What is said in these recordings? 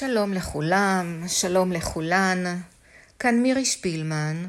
שלום לכולם, שלום לכולן, כאן מירי שפילמן,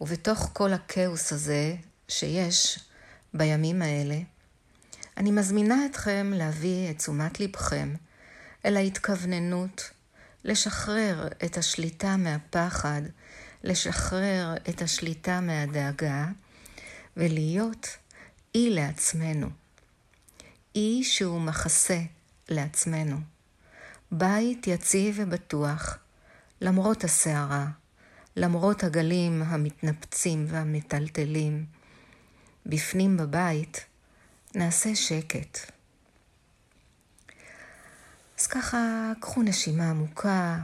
ובתוך כל הכאוס הזה שיש בימים האלה, אני מזמינה אתכם להביא את תשומת לבכם אל ההתכווננות, לשחרר את השליטה מהפחד, לשחרר את השליטה מהדאגה, ולהיות אי לעצמנו, אי שהוא מחסה לעצמנו. בית יציב ובטוח, למרות הסערה, למרות הגלים המתנפצים והמטלטלים. בפנים בבית נעשה שקט. אז ככה קחו נשימה עמוקה,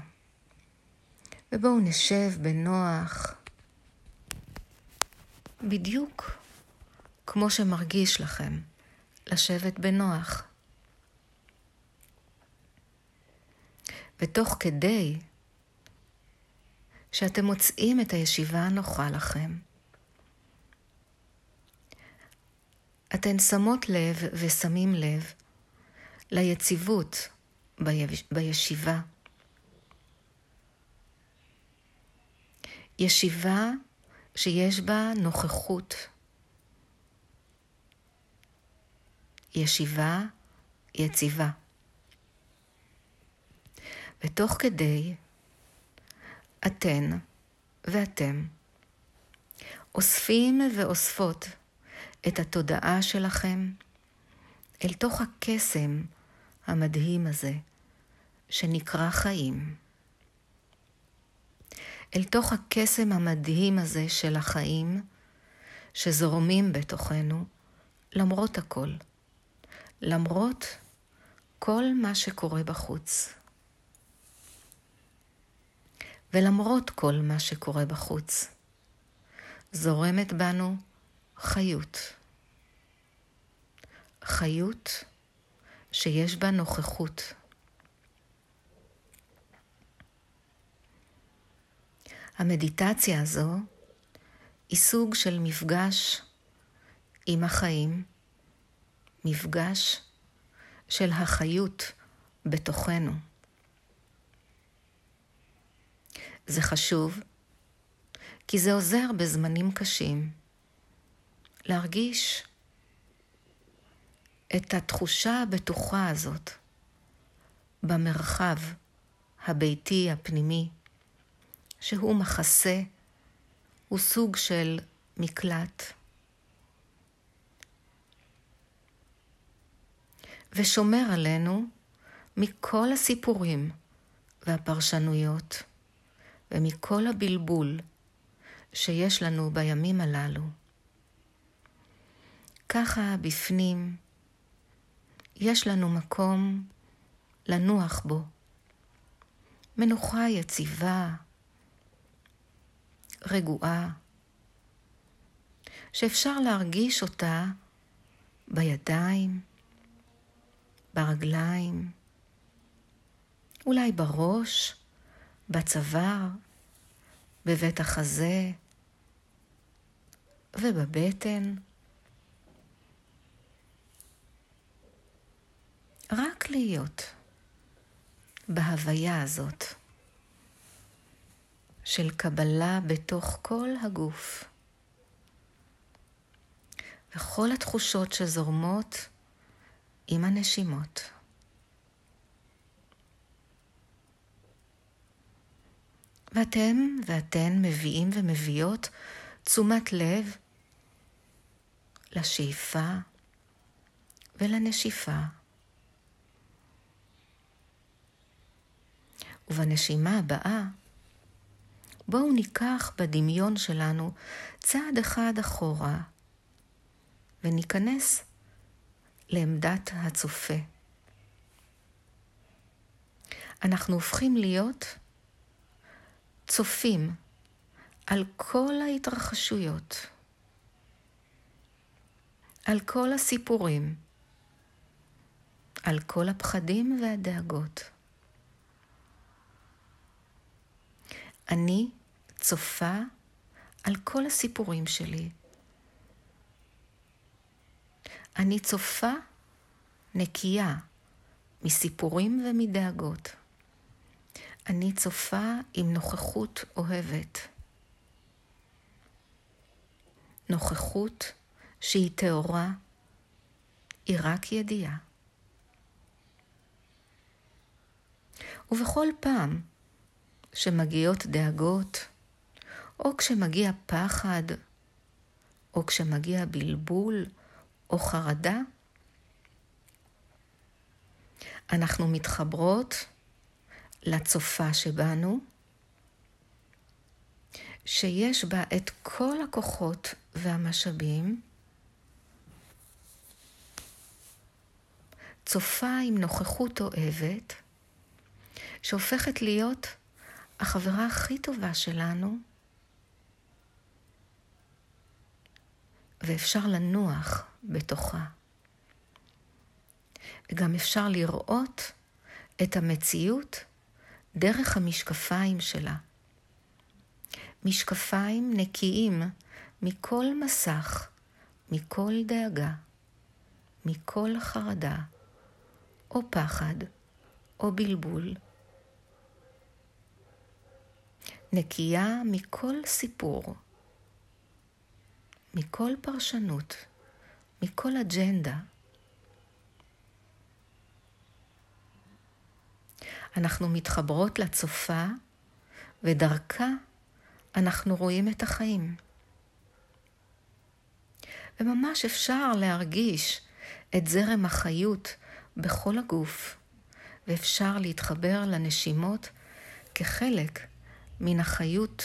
ובואו נשב בנוח, בדיוק כמו שמרגיש לכם לשבת בנוח. ותוך כדי שאתם מוצאים את הישיבה הנוחה לכם, אתן שמות לב ושמים לב ליציבות בישיבה. ישיבה שיש בה נוכחות. ישיבה יציבה. ותוך כדי אתן ואתם אוספים ואוספות את התודעה שלכם אל תוך הקסם המדהים הזה שנקרא חיים. אל תוך הקסם המדהים הזה של החיים שזורמים בתוכנו למרות הכל, למרות כל מה שקורה בחוץ. ולמרות כל מה שקורה בחוץ, זורמת בנו חיות. חיות שיש בה נוכחות. המדיטציה הזו היא סוג של מפגש עם החיים, מפגש של החיות בתוכנו. זה חשוב, כי זה עוזר בזמנים קשים להרגיש את התחושה הבטוחה הזאת במרחב הביתי הפנימי, שהוא מחסה, הוא סוג של מקלט. ושומר עלינו מכל הסיפורים והפרשנויות. ומכל הבלבול שיש לנו בימים הללו. ככה בפנים יש לנו מקום לנוח בו. מנוחה יציבה, רגועה, שאפשר להרגיש אותה בידיים, ברגליים, אולי בראש, בצוואר, בבית החזה ובבטן. רק להיות בהוויה הזאת של קבלה בתוך כל הגוף. וכל התחושות שזורמות עם הנשימות. ואתן מביאים ומביאות תשומת לב לשאיפה ולנשיפה. ובנשימה הבאה, בואו ניקח בדמיון שלנו צעד אחד אחורה, וניכנס לעמדת הצופה. אנחנו הופכים להיות צופים על כל ההתרחשויות, על כל הסיפורים, על כל הפחדים והדאגות. אני צופה על כל הסיפורים שלי. אני צופה נקייה מסיפורים ומדאגות. אני צופה עם נוכחות אוהבת. נוכחות שהיא תאורה, היא רק ידיעה. ובכל פעם שמגיעות דאגות, או כשמגיע פחד, או כשמגיע בלבול או חרדה, אנחנו מתחברות לצופה שבנו, שיש בה את כל הכוחות והמשאבים, צופה עם נוכחות אוהבת, שהופכת להיות החברה הכי טובה שלנו, ואפשר לנוח בתוכה. גם אפשר לראות את המציאות דרך המשקפיים שלה. משקפיים נקיים מכל מסך, מכל דאגה, מכל חרדה, או פחד, או בלבול. נקייה מכל סיפור, מכל פרשנות, מכל אג'נדה. אנחנו מתחברות לצופה, ודרכה אנחנו רואים את החיים. וממש אפשר להרגיש את זרם החיות בכל הגוף, ואפשר להתחבר לנשימות כחלק מן החיות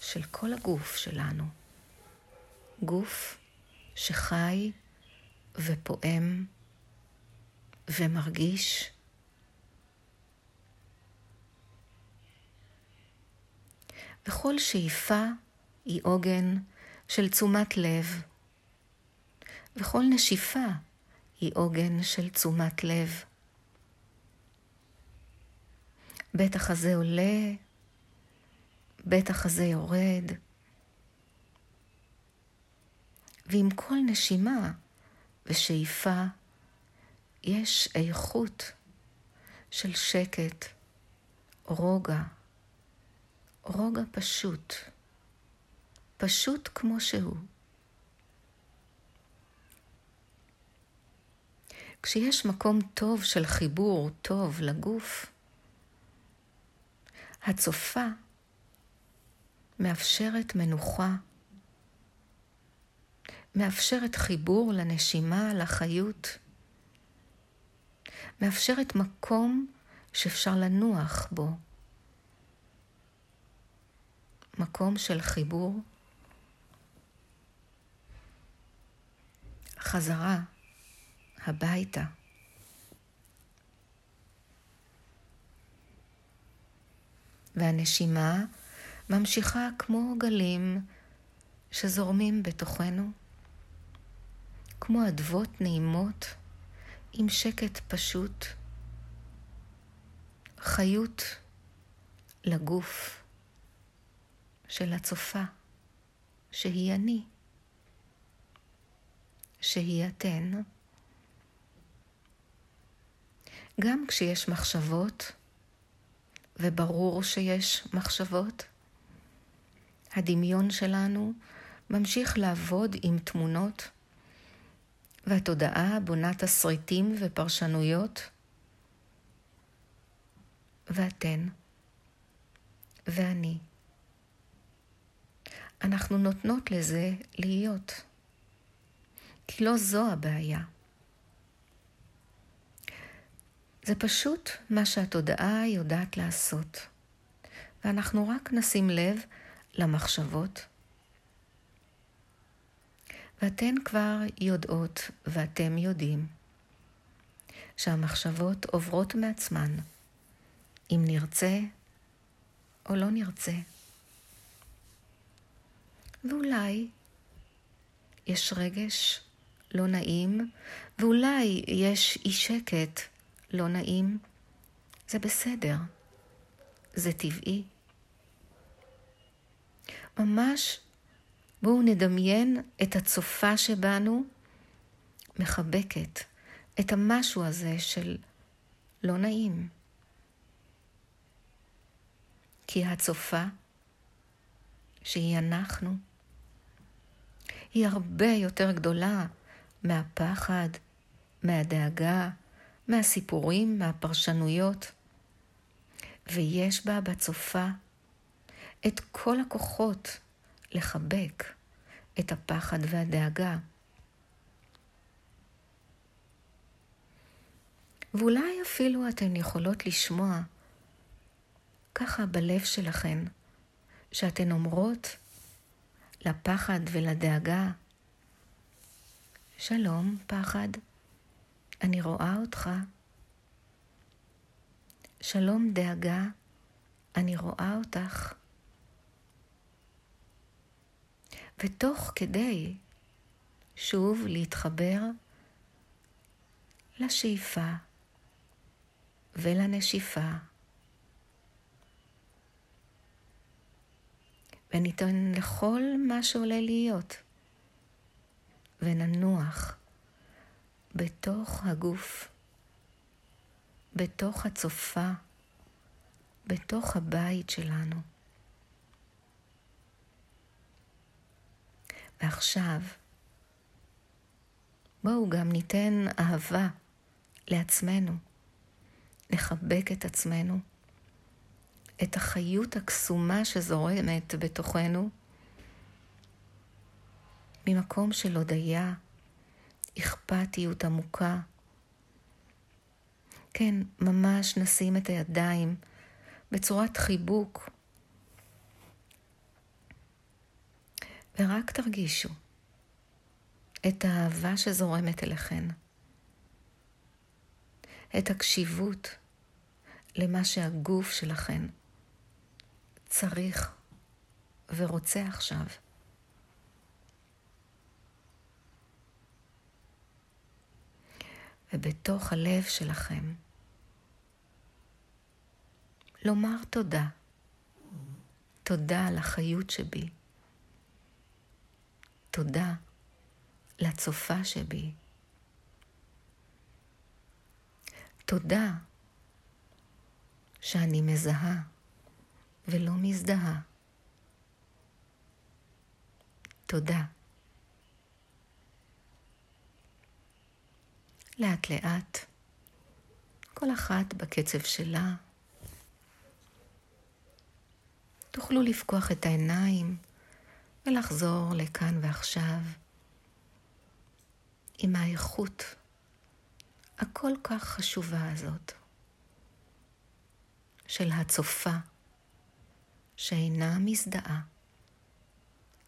של כל הגוף שלנו. גוף שחי ופועם ומרגיש. וכל שאיפה היא עוגן של תשומת לב, וכל נשיפה היא עוגן של תשומת לב. בית החזה עולה, בית החזה יורד, ועם כל נשימה ושאיפה יש איכות של שקט, רוגע, רוגע פשוט, פשוט כמו שהוא. כשיש מקום טוב של חיבור טוב לגוף, הצופה מאפשרת מנוחה, מאפשרת חיבור לנשימה, לחיות, מאפשרת מקום שאפשר לנוח בו. מקום של חיבור, חזרה הביתה. והנשימה ממשיכה כמו גלים שזורמים בתוכנו, כמו אדוות נעימות עם שקט פשוט, חיות לגוף של הצופה, שהיא אני, שהיא אתן. גם כשיש מחשבות, וברור שיש מחשבות, הדמיון שלנו ממשיך לעבוד עם תמונות, והתודעה בונה תסריטים ופרשנויות, ואתן, ואני. אנחנו נותנות לזה להיות, כי לא זו הבעיה. זה פשוט מה שהתודעה יודעת לעשות, ואנחנו רק נשים לב למחשבות. ואתן כבר יודעות ואתם יודעים שהמחשבות עוברות מעצמן, אם נרצה או לא נרצה. ואולי יש רגש לא נעים, ואולי יש אי שקט לא נעים. זה בסדר, זה טבעי. ממש בואו נדמיין את הצופה שבנו מחבקת את המשהו הזה של לא נעים, כי הצופה, שהיא אנחנו, היא הרבה יותר גדולה מהפחד, מהדאגה, מהסיפורים, מהפרשנויות. ויש בה בצופה את כל הכוחות לחבק את הפחד והדאגה. ואולי אפילו אתן יכולות לשמוע ככה בלב שלכן, שאתן אומרות לפחד ולדאגה, שלום פחד, אני רואה אותך. שלום דאגה, אני רואה אותך. ותוך כדי שוב להתחבר לשאיפה ולנשיפה. וניתן לכל מה שעולה להיות, וננוח בתוך הגוף, בתוך הצופה, בתוך הבית שלנו. ועכשיו, בואו גם ניתן אהבה לעצמנו, נחבק את עצמנו, את החיות הקסומה שזורמת בתוכנו, ממקום של הודיה, אכפתיות עמוקה. כן, ממש נשים את הידיים בצורת חיבוק. ורק תרגישו את האהבה שזורמת אליכן, את הקשיבות למה שהגוף שלכן צריך ורוצה עכשיו. ובתוך הלב שלכם לומר תודה. תודה על החיות שבי. תודה לצופה שבי. תודה שאני מזהה ולא מזדהה. תודה. לאט לאט, כל אחת בקצב שלה, תוכלו לפקוח את העיניים ולחזור לכאן ועכשיו, עם האיכות הכל כך חשובה הזאת, של הצופה שאינה מזדהה,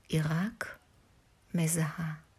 היא רק מזהה.